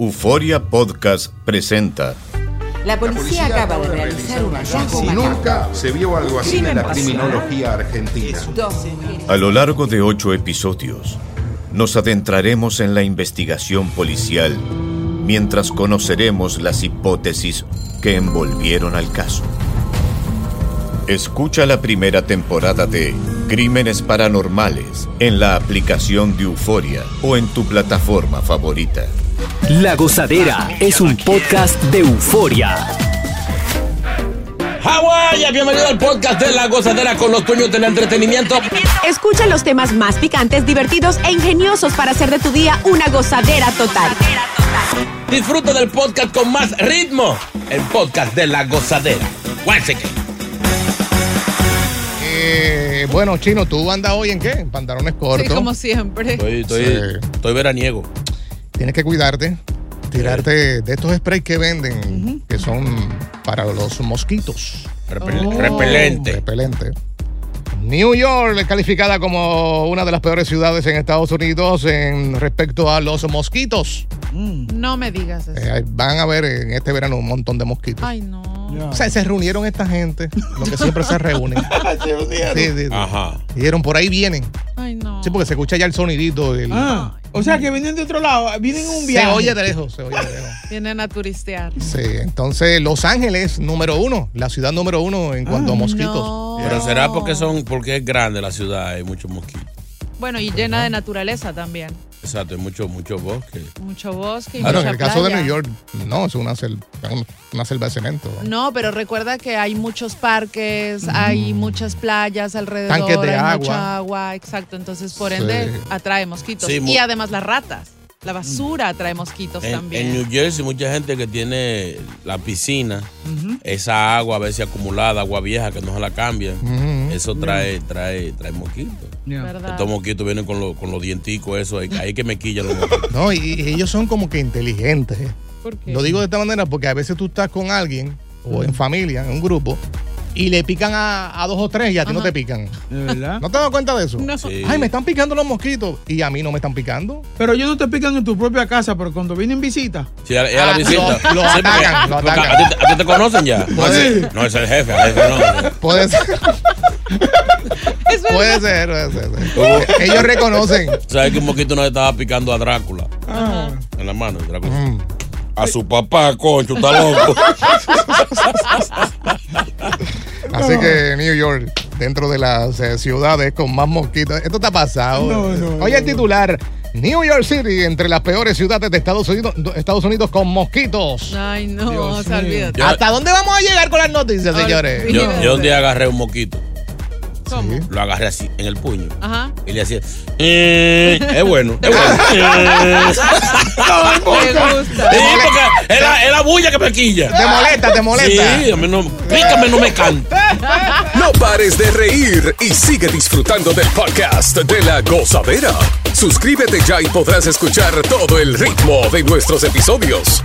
Uforia Podcast presenta. La policía acaba de realizar un hallazgo. Si nunca se vio algo así en la criminología argentina. A lo largo de 8 episodios, nos adentraremos en la investigación policial mientras conoceremos las hipótesis que envolvieron al caso. Escucha la primera temporada de Crímenes Paranormales en la aplicación de Uforia o en tu plataforma favorita. La Gozadera es un podcast de Euforia. ¡Hawái! Bienvenido al podcast de La Gozadera con los dueños del entretenimiento. Escucha los temas más picantes, divertidos e ingeniosos para hacer de tu día una gozadera total. Disfruta del podcast con más ritmo. El podcast de La Gozadera. Bueno, Chino, ¿tú andas hoy en qué? En pantalones cortos. Sí, como siempre. Estoy veraniego. Tienes que cuidarte, tirarte de estos sprays que venden, que son para los mosquitos. Repelente. New York es calificada como una de las peores ciudades en Estados Unidos en respecto a los mosquitos. No me digas eso. Van a ver en este verano un montón de mosquitos. Ay, no. Yeah. O sea, se reunieron esta gente, los que siempre se reúnen. Sí. Ajá. Dijeron, por ahí vienen. Ay, no. Sí, porque se escucha ya el sonidito. O sea, que vienen de otro lado, vienen en un viaje. Se oye de lejos. Vienen a turistear. Sí, entonces Los Ángeles, la ciudad número uno en cuanto a mosquitos. No. Pero será porque es grande la ciudad, hay muchos mosquitos. Bueno, y llena de naturaleza también. Exacto, hay mucho bosque. Mucho bosque y mucha playa. En el caso de New York, no, es una selva de cemento. No, pero recuerda que hay muchos parques, hay muchas playas alrededor. Tanques de agua. Mucha agua, exacto. Entonces, por ende, atrae mosquitos. Sí, y además las ratas, la basura atrae mosquitos también. En New Jersey, mucha gente que tiene la piscina, esa agua a veces acumulada, agua vieja que no se la cambian, eso trae mosquitos. Estos mosquitos vienen con los dienticos, eso, ahí que me quillan los mosquitos. No, y ellos son como que inteligentes. ¿Por qué? Lo digo de esta manera porque a veces tú estás con alguien o en familia, en un grupo, y le pican a 2 o 3 y a ti no te pican. ¿De verdad? ¿No te das cuenta de eso? No. Sí. Ay, me están picando los mosquitos y a mí no me están picando. Pero ellos no te pican en tu propia casa, pero cuando vienen visitas. Sí, a la visita. Lo atacan. ¿A ti te conocen ya? No, es el jefe. Puede ser. Puede ser. Ellos reconocen. ¿Sabes que un mosquito no le estaba picando a Drácula? En la mano, Drácula. A su papá, concho, está loco. Así que New York, dentro de las ciudades con más mosquitos. Esto está pasado. Oye, el titular, New York City, entre las peores ciudades de Estados Unidos con mosquitos. Ay, no, Dios, se olvida. ¿Hasta dónde vamos a llegar con las noticias, señores? Yo un día agarré un mosquito. ¿Cómo? Sí. Lo agarré así, en el puño. Ajá. Y le hacía. Es bueno. Me gusta. Sí, porque es la bulla que me quilla. Te molesta. Sí, a mí no. Pícame, no me canta. No pares de reír y sigue disfrutando del podcast de La Gozadera. Suscríbete ya y podrás escuchar todo el ritmo de nuestros episodios.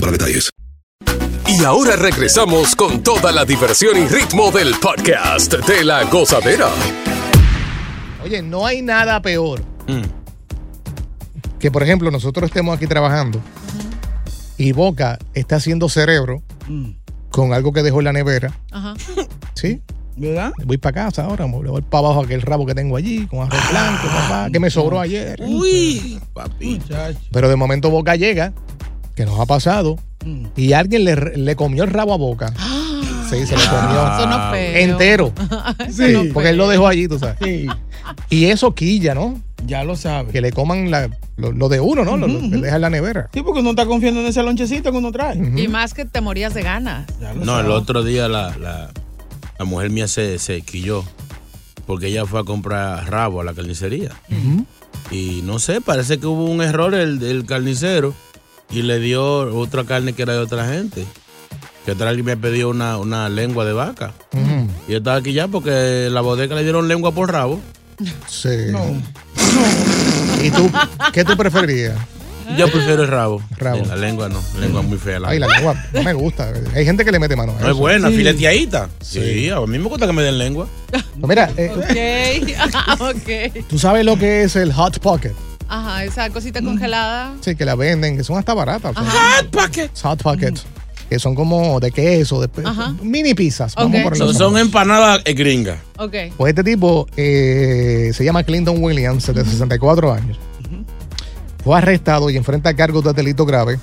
para detalles. Y ahora regresamos con toda la diversión y ritmo del podcast de La Gozadera. Oye, no hay nada peor que, por ejemplo, nosotros estemos aquí trabajando y Boca está haciendo cerebro con algo que dejó en la nevera. Ajá. ¿Sí? ¿Verdad? Voy para casa ahora, me voy para abajo aquel rabo que tengo allí, con arroz blanco, papá, que me sobró ayer. Uy, papi, chacho. Pero de momento Boca llega, que nos ha pasado, y alguien le comió el rabo a Boca. Sí, se lo comió. Eso no feo. Entero. Sí, no feo. Porque él lo dejó allí, tú sabes. Sí. Y eso quilla, ¿no? Ya lo sabes. Que le coman lo de uno, ¿no? Lo que deja en la nevera. Sí, porque uno está confiando en ese lonchecito que uno trae. Uh-huh. Y más que te morías de ganas. No, sabes. El otro día la mujer mía se quilló porque ella fue a comprar rabo a la carnicería. Uh-huh. Y no sé, parece que hubo un error el carnicero y le dio otra carne que era de otra gente. Que otra alguien me pidió una lengua de vaca. Uh-huh. Y yo estaba quillado porque la bodega le dieron lengua por rabo. Sí. No. ¿Y tú? ¿Qué tú preferirías? Yo prefiero el rabo. La lengua no. La lengua es muy fea. Ay, la lengua no me gusta. Hay gente que le mete mano. No es buena, sí. Fileteadita. Sí, a mí me gusta que me den lengua. Pues mira. Ok. ¿Tú sabes lo que es el Hot Pocket? Ajá, esa cosita congelada. Sí, que la venden, que son hasta baratas. Ajá. Hot Pockets. Hot Pockets. Que son como de queso, de mini pizzas. Okay. Son empanadas gringas. Okay. Pues este tipo se llama Clinton Williams, de 64 años. Uh-huh. Fue arrestado y enfrenta cargos de delito grave.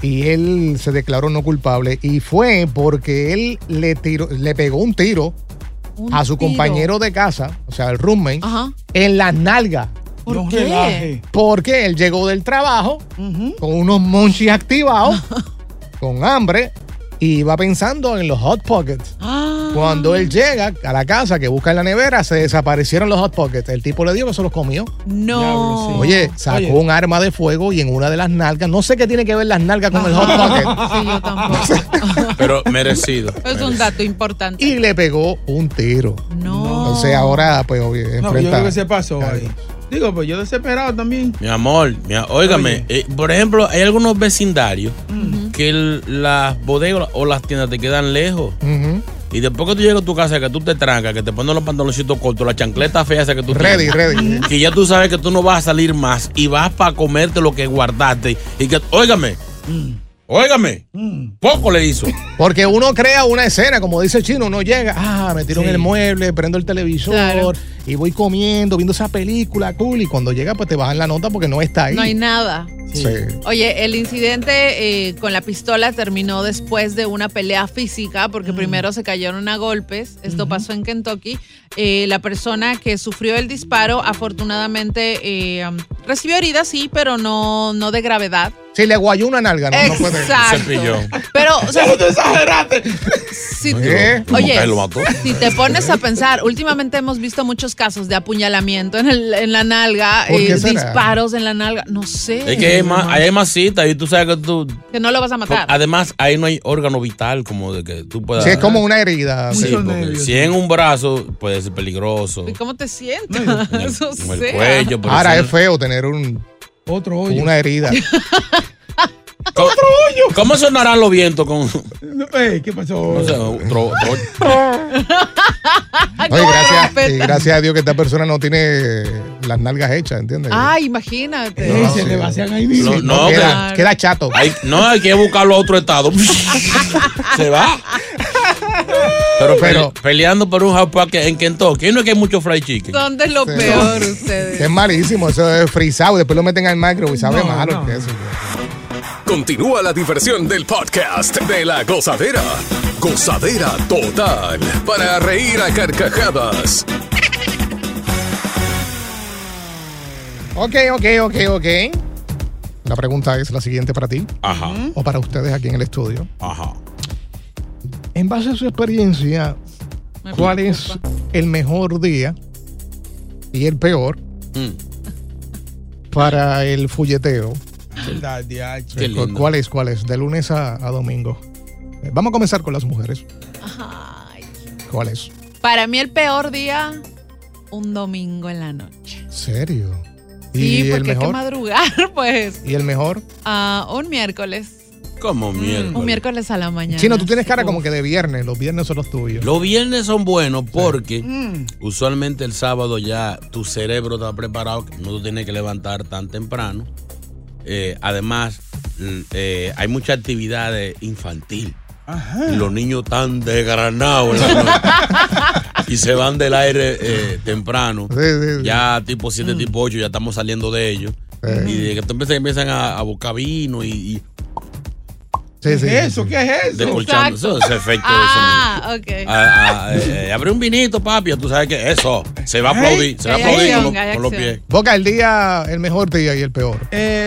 Y él se declaró no culpable. Y fue porque él le pegó un tiro a su compañero de casa, o sea, el roommate, en las nalgas. ¿Por qué? Porque él llegó del trabajo con unos monchis activados. Con hambre y va pensando en los Hot Pockets. Cuando él llega a la casa que busca en la nevera, se desaparecieron los Hot Pockets. El tipo le dio que se los comió. No. Oye, sacó un arma de fuego y en una de las nalgas. No sé qué tiene que ver las nalgas con el Hot Pocket. Sí, yo tampoco. Pero merecido. Es un dato importante. Y le pegó un tiro. No. Entonces ahora, pues, obviamente. No, yo creo que se pasó ahí. Digo, pues yo desesperado también. Mi amor, óigame, por ejemplo, hay algunos vecindarios que las bodegas o las tiendas te quedan lejos. Uh-huh. Y después que tú llegas a tu casa, que tú te trancas, que te pones los pantaloncitos cortos, la chancleta fea esa que tú tienes, que ya tú sabes que tú no vas a salir más y vas para comerte lo que guardaste. Y que, óigame, poco le hizo. Porque uno crea una escena, como dice el chino, uno llega, me tiro en el mueble, prendo el televisor, y voy comiendo, viendo esa película cool, y cuando llega pues te bajan la nota porque no está ahí. No hay nada. Sí. Oye, el incidente con la pistola terminó después de una pelea física porque primero se cayeron a golpes. Esto pasó en Kentucky. La persona que sufrió el disparo afortunadamente recibió heridas, sí, pero no de gravedad. Sí, le guayó una nalga, ¿no? Exacto. No puede. Pero, o sea, te exageraste. Si te pones a pensar, últimamente hemos visto muchos casos de apuñalamiento en la nalga, disparos en la nalga, no sé. Es que hay más citas y tú sabes que tú... Que no lo vas a matar. Además, ahí no hay órgano vital como de que tú puedas... Sí, es como una herida. Sí, si en un brazo puede ser peligroso. ¿Y cómo te sientes? En el cuello. Ahora es feo tener una herida. ¿Cómo sonarán los vientos con...? ¿Qué pasó? No sé, oye, gracias, y gracias a Dios que esta persona no tiene las nalgas hechas, ¿entiendes? Ah, imagínate. No, se le vacían ahí mismo. No, queda chato. Hay que buscarlo a otro estado. Se va. Pero peleando por un Hot Pockets en Kentucky, no es que hay mucho fried chicken. ¿Dónde es lo peor ustedes? Es malísimo, eso es frisado, después lo meten al micro y sabe malo que eso. Continúa la diversión del podcast de La Gozadera. Gozadera total, para reír a carcajadas. Ok. La pregunta es la siguiente para ti. Ajá. O para ustedes aquí en el estudio. Ajá. En base a su experiencia, ¿cuál es el mejor día y el peor para el fulleteo? ¿Cuál es? De lunes a domingo. Vamos a comenzar con las mujeres. Ay. ¿Cuál es? Para mí el peor día, un domingo en la noche. ¿Serio? Sí, porque hay que madrugar, pues. ¿Y el mejor? Un miércoles. ¿Cómo miércoles? Un miércoles a la mañana. Chino, tú tienes cara como que de viernes. Los viernes son los tuyos. Los viernes son buenos porque usualmente el sábado ya tu cerebro está preparado, que no te tienes que levantar tan temprano. Además, hay mucha actividad infantil. Ajá. Los niños están desgranados y se van del aire temprano. Sí. Ya tipo 7, tipo 8, ya estamos saliendo de ellos. Sí. Y de que empiezan a buscar vino y ¿Qué es eso? ¿Qué es eso? Descolchando. Eso es efecto de sonido. Ok. Abre un vinito, papi. Tú sabes que eso se va a aplaudir. Se va a aplaudir con los pies. Boca, el mejor día y el peor.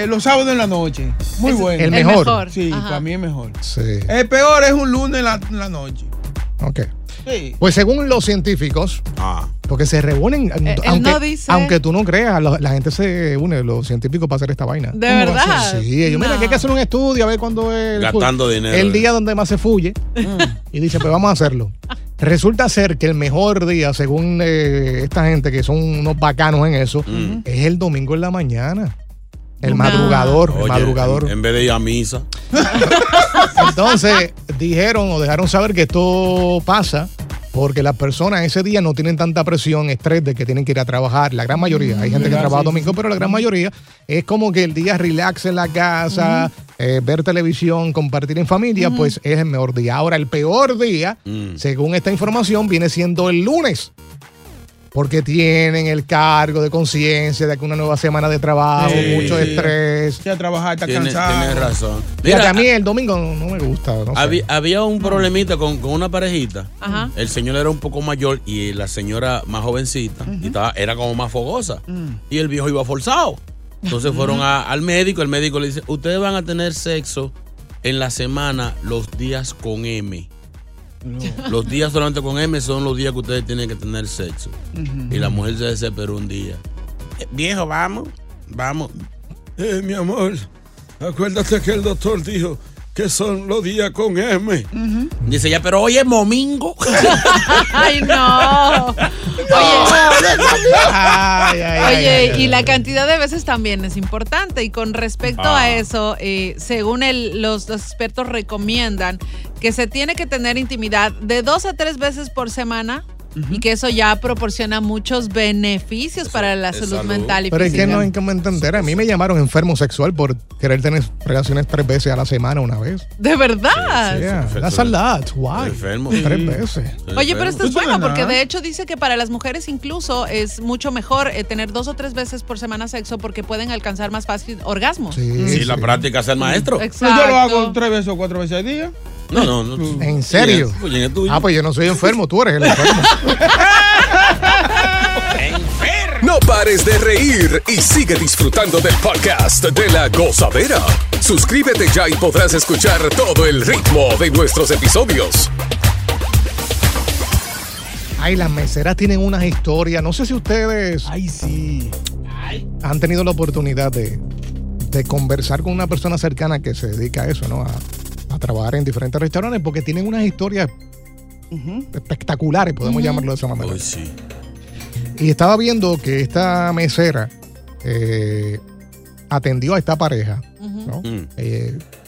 Los sábados en la noche. Muy bueno. El mejor. Sí, ajá. Para mí es mejor. Sí. El peor es un lunes en la noche. Ok. Sí. Pues según los científicos, porque se reúnen, aunque tú no creas, la gente se une, los científicos, para hacer esta vaina. ¿De verdad? Sí, ellos, mira, que hay que hacer un estudio a ver cuándo es el día donde más se fuye. Y dicen, pues vamos a hacerlo. Resulta ser que el mejor día, según esta gente que son unos bacanos en eso, es el domingo en la mañana. El madrugador. Oye, el madrugador. En vez de ir a misa. Entonces, dijeron o dejaron saber que esto pasa porque las personas ese día no tienen tanta presión, estrés de que tienen que ir a trabajar. La gran mayoría. Hay gente que trabaja domingo, pero la gran mayoría es como que el día relax en la casa, ver televisión, compartir en familia, pues es el mejor día. Ahora, el peor día, según esta información, viene siendo el lunes. Porque tienen el cargo de conciencia de que una nueva semana de trabajo, mucho estrés. Ya trabajar, está cansado. Tienes razón. Mira, a mí el domingo no me gusta. No había un problemita con una parejita. Ajá. El señor era un poco mayor y la señora más jovencita. Y era como más fogosa. Y el viejo iba forzado. Entonces fueron al médico. El médico le dice, ustedes van a tener sexo en la semana los días con M. No. Los días solamente con M son los días que ustedes tienen que tener sexo. Y la mujer se desesperó un día. Viejo, vamos. Mi amor, acuérdate que el doctor dijo que son los días con M. Dice ya, pero hoy es domingo. Ay, no. Oye, y la cantidad de veces también es importante. Y con respecto a eso, según los expertos recomiendan que se tiene que tener intimidad de 2 a 3 veces por semana. Y que eso ya proporciona muchos beneficios para la salud mental y física. Pero es que no hay que entender. A mí me llamaron enfermo sexual por querer tener relaciones 3 veces a la semana una vez. ¿De verdad? Sí. That's a lot. Why? Enfermo. 3 veces. Oye, pero esto es bueno porque de hecho dice que para las mujeres incluso es mucho mejor tener 2 o 3 veces por semana sexo porque pueden alcanzar más fácil orgasmos. Sí, la práctica es el maestro. Exacto. Yo lo hago 3 veces o 4 veces al día. No. ¿En serio? Pues yo no soy enfermo, tú eres el enfermo. No pares de reír y sigue disfrutando del podcast de La Gozadera. Suscríbete ya y podrás escuchar todo el ritmo de nuestros episodios. Ay, las meseras tienen unas historias. No sé si ustedes han tenido la oportunidad de conversar con una persona cercana que se dedica a eso, ¿no? A trabajar en diferentes restaurantes porque tienen unas historias espectaculares, podemos llamarlo de esa manera. Pues sí. Y estaba viendo que esta mesera atendió a esta pareja, ¿no?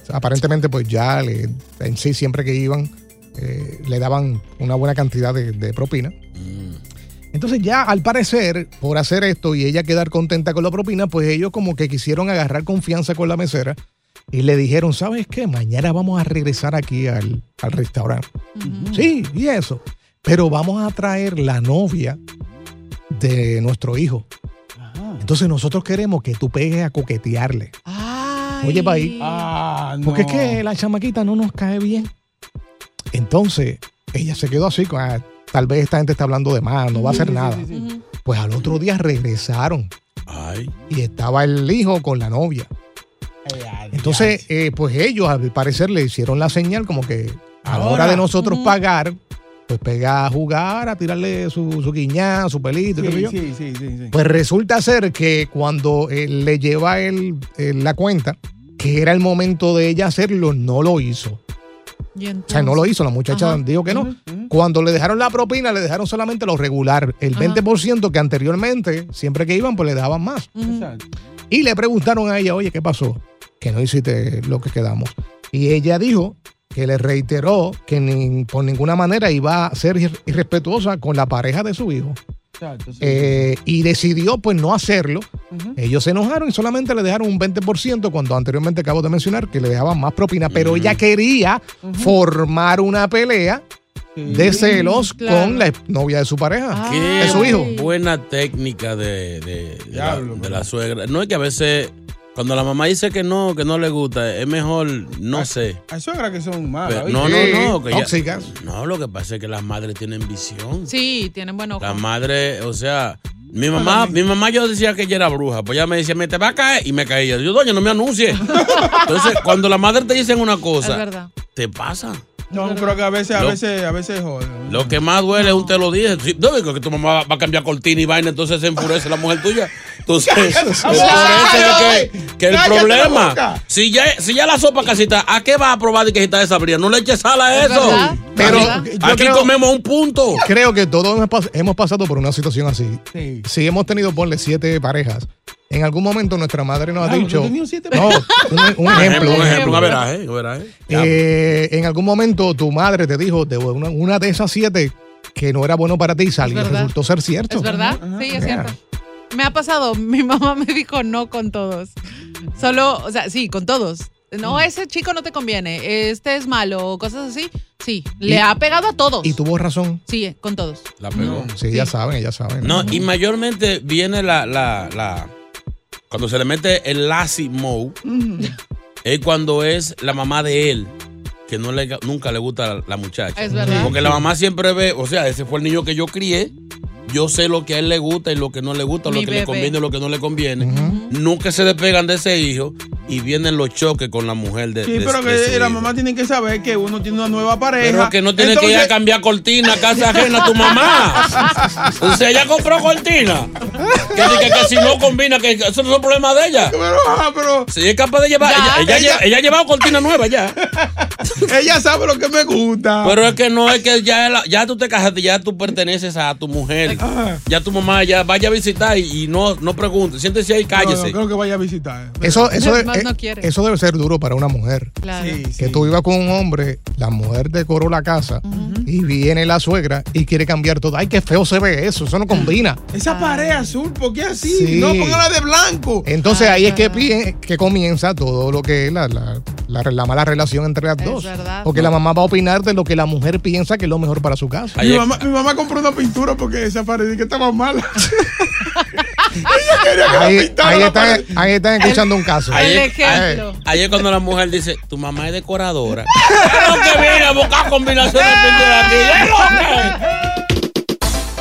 aparentemente pues ya en sí siempre que iban le daban una buena cantidad de propina. Entonces ya al parecer, por hacer esto y ella quedar contenta con la propina, pues ellos como que quisieron agarrar confianza con la mesera y le dijeron, ¿sabes qué? Mañana vamos a regresar aquí al restaurante. Sí, y eso. Pero vamos a traer la novia de nuestro hijo. Entonces nosotros queremos que tú pegues a coquetearle. Oye, país. No. Porque es que la chamaquita no nos cae bien. Entonces ella se quedó así, tal vez esta gente está hablando de más, no va a hacer nada. Pues al otro día regresaron. Y estaba el hijo con la novia. Entonces, pues ellos al parecer le hicieron la señal como que a la hora de nosotros pagar, pues pega a jugar, a tirarle su guiñá, su pelito. Sí. Pues resulta ser que cuando le lleva la cuenta, que era el momento de ella hacerlo, no lo hizo. O sea, no lo hizo, la muchacha dijo que no. Cuando le dejaron la propina, le dejaron solamente lo regular, el 20% que anteriormente, siempre que iban, pues le daban más. Y le preguntaron a ella, oye, ¿qué pasó? Que no hiciste lo que quedamos. Y ella dijo que le reiteró que por ninguna manera iba a ser irrespetuosa con la pareja de su hijo. Y decidió pues no hacerlo. Ellos se enojaron y solamente le dejaron un 20% cuando anteriormente acabo de mencionar que le dejaban más propina, pero ella quería formar una pelea de celos con la novia de su pareja, de su hijo. Buena técnica de la suegra. No es que a veces cuando la mamá dice que no le gusta, es mejor, no sé. Hay suegras que son malas. No. Tóxicas. No, lo que pasa es que las madres tienen visión. Sí, tienen buen ojo. Las madres, o sea, mi mamá yo decía que ella era bruja, pues ella me decía, me te va a caer, y me caía. Yo, doña, no me anuncie. Entonces, cuando las madres te dicen una cosa, te pasa. No, pero que a veces joder. Lo que más duele es un te lo dije. Sí, no digo que tu mamá va a cambiar cortina y vaina, entonces se enfurece la mujer tuya. Entonces, que el problema. Si ya la sopa casita, ¿a qué vas a probar de que está desabrida? No le eches sal a eso. Pero aquí comemos un punto. Creo que todos hemos pasado por una situación así. Sí. Si hemos tenido, ponle 7 parejas. En algún momento nuestra madre nos ha dicho. No, un ejemplo. A ver. En algún momento tu madre te dijo de una de esas 7 que no era bueno para ti salir. Resultó ser cierto. Es verdad, sí, es cierto. Me ha pasado, mi mamá me dijo no con todos. Solo, o sea, sí, con todos. No, ese chico no te conviene, este es malo, cosas así. Sí, le ha pegado a todos. ¿Y tuvo razón? Sí, con todos. La pegó. Sí, ya saben. No, y mayormente viene la cuando se le mete el lassie mode, es cuando es la mamá de él, que nunca le gusta la muchacha. Es verdad. Porque la mamá siempre ve, o sea, ese fue el niño que yo crié, yo sé lo que a él le gusta y lo que no le gusta, lo que le conviene y lo que no le conviene. Nunca se despegan de ese hijo y vienen los choques con la mujer de pero que la mamá tiene que saber que uno tiene una nueva pareja. Pero que no tiene que ir a cambiar cortina a casa ajena a tu mamá. O sea, ella compró cortina. Que si no combina, que eso no es problema de ella. Pero si es capaz de llevar, ella ha llevado cortina nueva ya. Ella sabe lo que me gusta. Pero es que no, es que ya tú te casaste, ya tú perteneces a tu mujer. Ya tu mamá ya vaya a visitar y no pregunte. Siéntese ahí, cállese. No creo que vaya a visitar. Eso debe ser duro para una mujer. Claro. Sí. Tú ibas con un hombre, la mujer decoró la casa y viene la suegra y quiere cambiar todo. Ay, qué feo se ve eso no combina. Esa pared azul, ¿por qué así? Sí. No, póngala de blanco. Entonces ahí es que comienza todo lo que es la mala relación entre las dos. Verdad, porque la mamá va a opinar de lo que la mujer piensa que es lo mejor para su casa. Mi mamá compró una pintura porque esa pared que estaba mala. Ahí están escuchando un caso. Ayer cuando la mujer dice, tu mamá es decoradora. Claro que viene a buscar combinación de pintura aquí.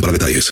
para detalles.